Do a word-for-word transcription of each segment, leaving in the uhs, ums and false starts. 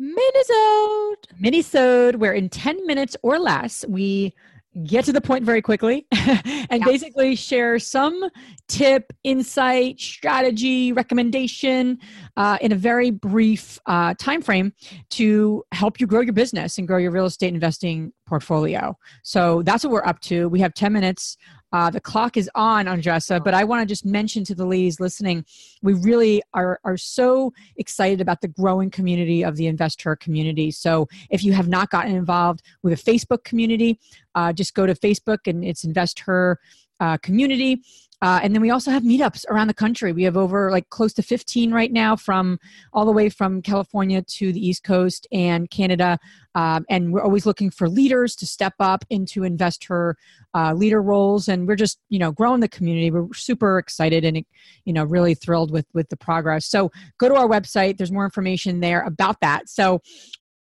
Minisode. Minisode, where in ten minutes or less, we get to the point very quickly and yeah. basically share some tip, insight, strategy, recommendation uh, in a very brief uh, time frame to help you grow your business and grow your real estate investing portfolio. So that's what we're up to. We have ten minutes. Uh, the clock is on, Andressa, but I want to just mention to the ladies listening, we really are are so excited about the growing community of the InvestHER community. So if you have not gotten involved with a Facebook community, uh, just go to Facebook and it's InvestHER uh, community. Uh, and then we also have meetups around the country. We have over like close to fifteen right now, from all the way from California to the East Coast and Canada. Um, and we're always looking for leaders to step up into InvestHER uh, leader roles. And we're just, you know, growing the community. We're super excited and, you know, really thrilled with, with the progress. So go to our website. There's more information there about that. So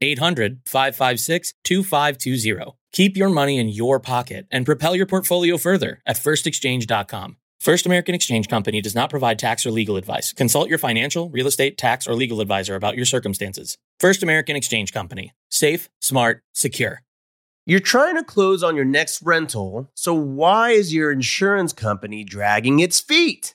eight hundred, five five six, two five two zero. Keep your money in your pocket and propel your portfolio further at first exchange dot com. First American Exchange Company does not provide tax or legal advice. Consult your financial, real estate, tax, or legal advisor about your circumstances. First American Exchange Company. Safe, smart, secure. You're trying to close on your next rental, so why is your insurance company dragging its feet?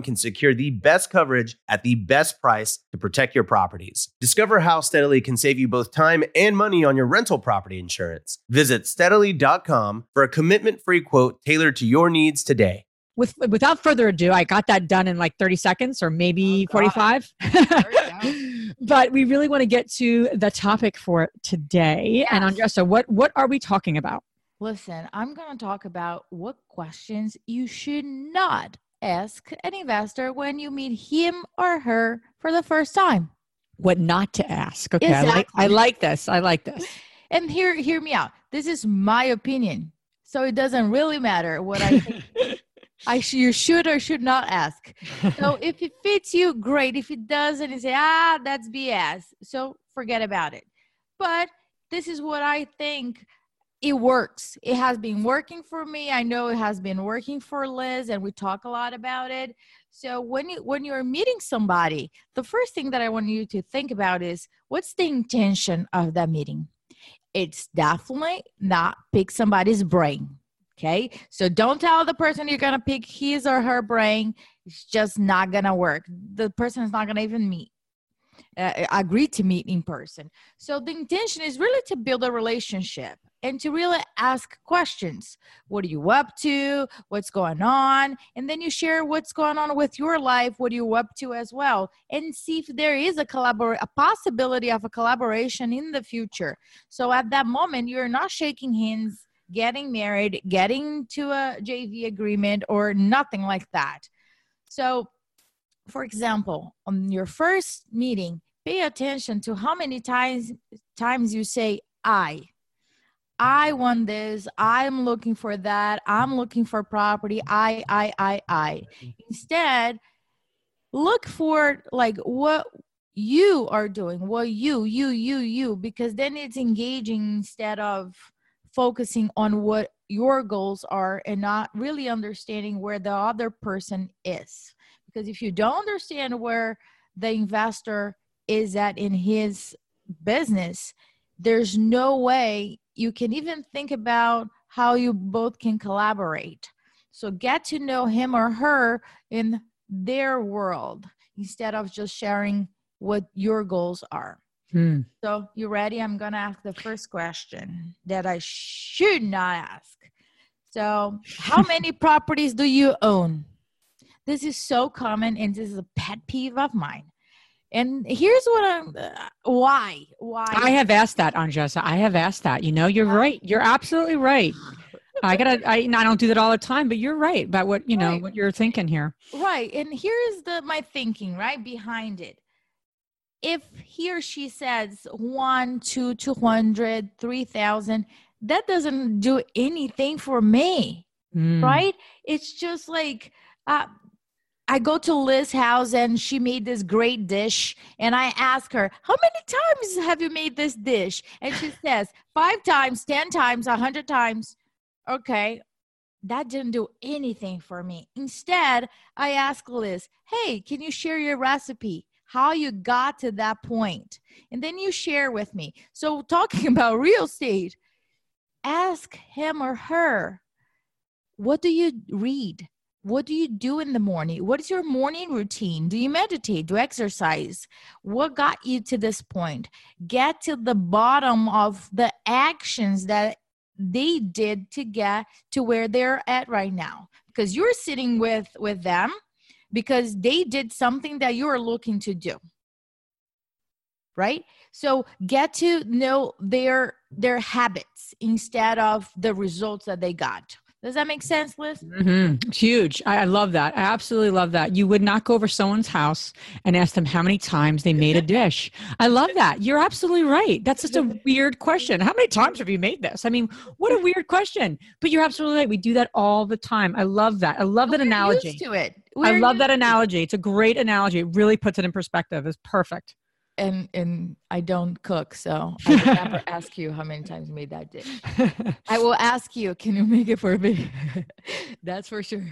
can secure the best coverage at the best price to protect your properties. Discover how Steadily can save you both time and money on your rental property insurance. Visit steadily dot com for a commitment-free quote tailored to your needs today. With, without further ado, I got that done in like thirty seconds or maybe oh, forty-five. But we really want to get to the topic for today. Yes. And Andressa, what, what are we talking about? Listen, I'm going to talk about what questions you should not ask an investor when you meet him or her for the first time. What not to ask. Okay. Exactly. I like, I like this. I like this. And hear, hear me out. This is my opinion. So it doesn't really matter what I think. I sh- you should or should not ask. So if it fits you, great. If it doesn't, you say, ah, that's B S. So forget about it. But this is what I think. It works. It has been working for me. I know it has been working for Liz, and we talk a lot about it. So when you, when you're meeting somebody, the first thing that I want you to think about is what's the intention of that meeting? It's definitely not pick somebody's brain. Okay. So don't tell the person you're going to pick his or her brain. It's just not going to work. The person is not going to even meet. Uh, agree to meet in person. So the intention is really to build a relationship and to really ask questions. What are you up to? What's going on? And then you share what's going on with your life, what are you up to as well, and see if there is a collabor- a possibility of a collaboration in the future. So at that moment, you're not shaking hands getting married, getting to a J V agreement, or nothing like that. So, for example, on your first meeting, pay attention to how many times times you say, I. I want this, I'm looking for that, I'm looking for property, I, I, I, I. Instead, look for like what you are doing, what you, you, you, you, because then it's engaging instead of focusing on what your goals are and not really understanding where the other person is. Because if you don't understand where the investor is at in his business, there's no way you can even think about how you both can collaborate. So get to know him or her in their world instead of just sharing what your goals are. Hmm. So you ready? I'm going to ask the first question that I should not ask. So how many properties do you own? This is so common, and this is a pet peeve of mine. And here's what I'm, uh, why, why? I have asked that, Andressa. I have asked that, you know, you're right. You're absolutely right. I gotta, I, I don't do that all the time, but you're right about what, you know, right. what you're thinking here. Right. And here's the, my thinking right behind it. If he or she says one, two, two hundred, three thousand, that doesn't do anything for me. Mm. Right. It's just like, uh, I go to Liz's house and she made this great dish, and I ask her, how many times have you made this dish? And she says, five times, ten times, a hundred times. Okay, that didn't do anything for me. Instead, I ask Liz, hey, can you share your recipe? How you got to that point? And then you share with me. So talking about real estate, ask him or her, what do you read? What do you do in the morning? What is your morning routine? Do you meditate? Do you exercise? What got you to this point? Get to the bottom of the actions that they did to get to where they're at right now. Because you're sitting with, with them because they did something that you're looking to do. Right? So get to know their, their habits instead of the results that they got. Does that make sense, Liz? Mm-hmm. It's huge. I, I love that. I absolutely love that. You would not go over someone's house and ask them how many times they made a dish. I love that. You're absolutely right. That's just a weird question. How many times have you made this? I mean, what a weird question. But you're absolutely right. We do that all the time. I love that. I love that analogy. We're used to it. I love that analogy. It's a great analogy. It really puts it in perspective. It's perfect. And and I don't cook, so I will never ask you how many times you made that dish. I will ask you, can you make it for me? That's for sure.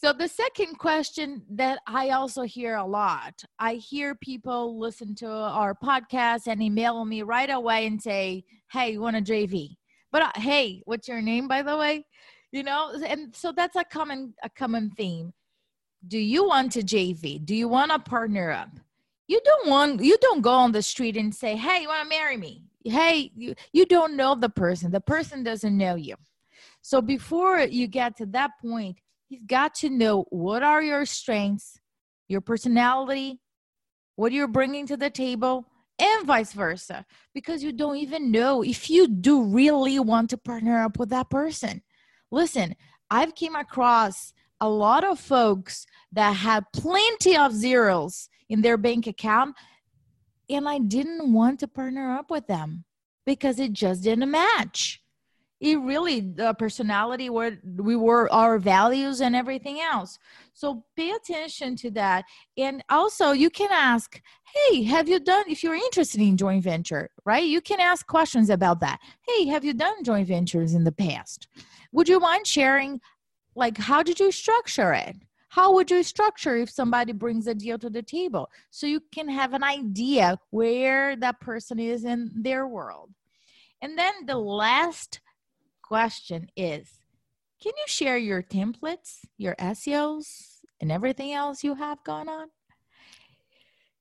So the second question that I also hear a lot, I hear people listen to our podcast and email me right away and say, hey, you want a J V? But uh, hey, what's your name, by the way? You know, and so that's a common a common theme. Do you want a J V? Do you want to partner up? You don't want, you don't go on the street and say, hey, you want to marry me? Hey, you, you don't know the person. The person doesn't know you. So before you get to that point, you've got to know what are your strengths, your personality, what you're bringing to the table, and vice versa, because you don't even know if you do really want to partner up with that person. Listen, I've came across a lot of folks that had plenty of zeros in their bank account, and I didn't want to partner up with them because it just didn't match. It really, the personality, where we were, our values and everything else. So pay attention to that. And also you can ask, hey, have you done, if you're interested in joint venture, right? You can ask questions about that. Hey, have you done joint ventures in the past? Would you mind sharing, like, how did you structure it? How would you structure if somebody brings a deal to the table? So you can have an idea where that person is in their world. And then the last question is, can you share your templates, your S E Os, and everything else you have going on?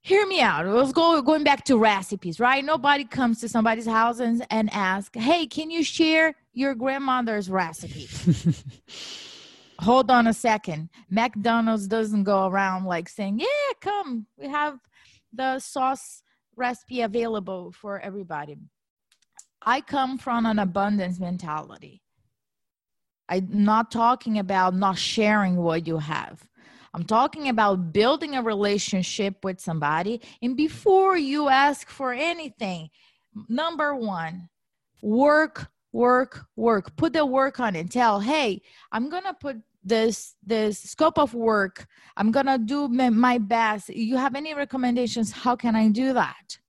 Hear me out. Let's go going back to recipes, right? Nobody comes to somebody's house and, and asks, hey, can you share your grandmother's recipe? Hold on a second. McDonald's doesn't go around like saying, yeah, come, we have the sauce recipe available for everybody. I come from an abundance mentality. I'm not talking about not sharing what you have. I'm talking about building a relationship with somebody. And before you ask for anything, number one, work, work, work. Put the work on it. Tell, hey, I'm going to put this, this scope of work. I'm going to do my best. You have any recommendations? How can I do that?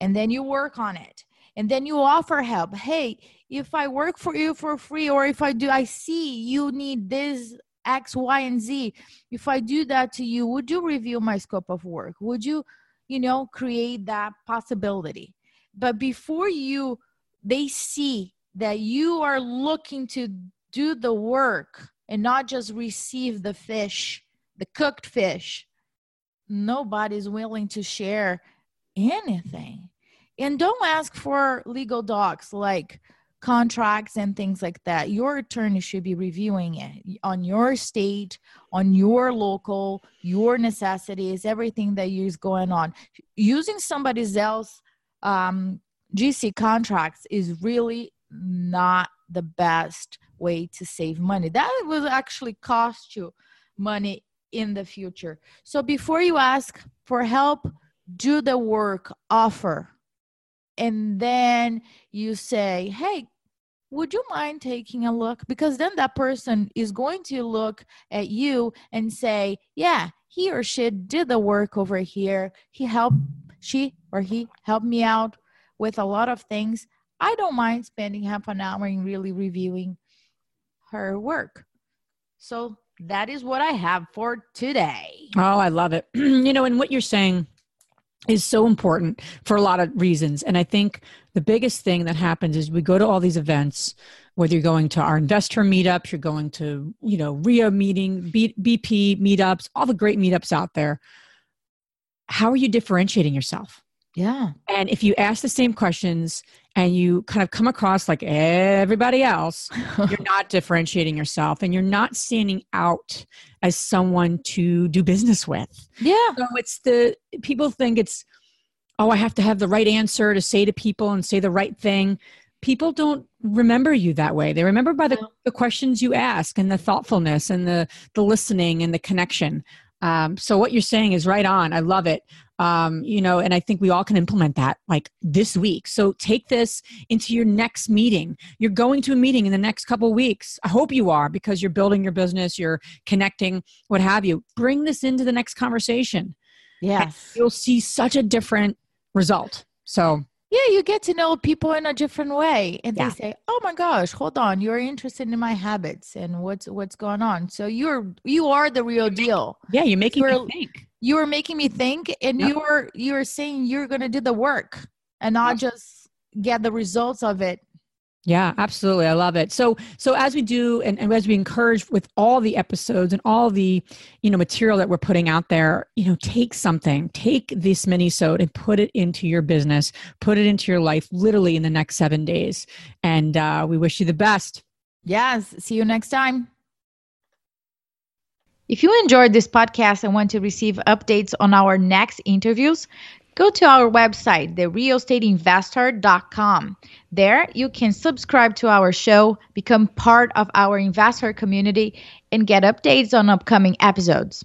And then you work on it. And then you offer help. Hey, if I work for you for free, or if I do, I see you need this X, Y, and Z. If I do that to you, would you review my scope of work? Would you, you know, create that possibility? But before you, they see that you are looking to do the work and not just receive the fish, the cooked fish. Nobody's willing to share anything. And don't ask for legal docs like contracts and things like that. Your attorney should be reviewing it on your state, on your local, your necessities, everything that is going on. Using somebody else's um, G C contracts is really not the best way to save money. That will actually cost you money in the future. So before you ask for help, do the work, offer. And then you say, hey, would you mind taking a look? Because then that person is going to look at you and say, yeah, he or she did the work over here. He helped, she or he helped me out with a lot of things. I don't mind spending half an hour in really reviewing her work. So that is what I have for today. Oh, I love it. You know, and what you're saying is so important for a lot of reasons. And I think the biggest thing that happens is we go to all these events, whether you're going to our investor meetups, you're going to, you know, R I A meeting, B P meetups, all the great meetups out there. How are you differentiating yourself? Yeah. And if you ask the same questions and you kind of come across like everybody else, you're not differentiating yourself and you're not standing out as someone to do business with. Yeah. So it's the people think it's, oh, I have to have the right answer to say to people and say the right thing. People don't remember you that way. They remember by the, yeah. the questions you ask and the thoughtfulness and the, the listening and the connection. Um, so what you're saying is right on. I love it. Um, you know, and I think we all can implement that like this week. So take this into your next meeting. You're going to a meeting in the next couple of weeks. I hope you are, because you're building your business, you're connecting, what have you. Bring this into the next conversation. Yes. You'll see such a different result. So yeah, you get to know people in a different way. And yeah. they say, oh my gosh, hold on. You're interested in my habits and what's, what's going on. So you're, you are the real you're deal. Making, yeah. You're making you're, me think. You are making me think, and yep. you are, you are saying you're going to do the work and not yep. just get the results of it. Yeah, absolutely. I love it. So, so as we do, and, and as we encourage with all the episodes and all the, you know, material that we're putting out there, you know, take something, take this minisode and put it into your business, put it into your life, literally in the next seven days. And uh, we wish you the best. Yes. See you next time. If you enjoyed this podcast and want to receive updates on our next interviews, go to our website, the real estate investor dot com. There, you can subscribe to our show, become part of our investor community, and get updates on upcoming episodes.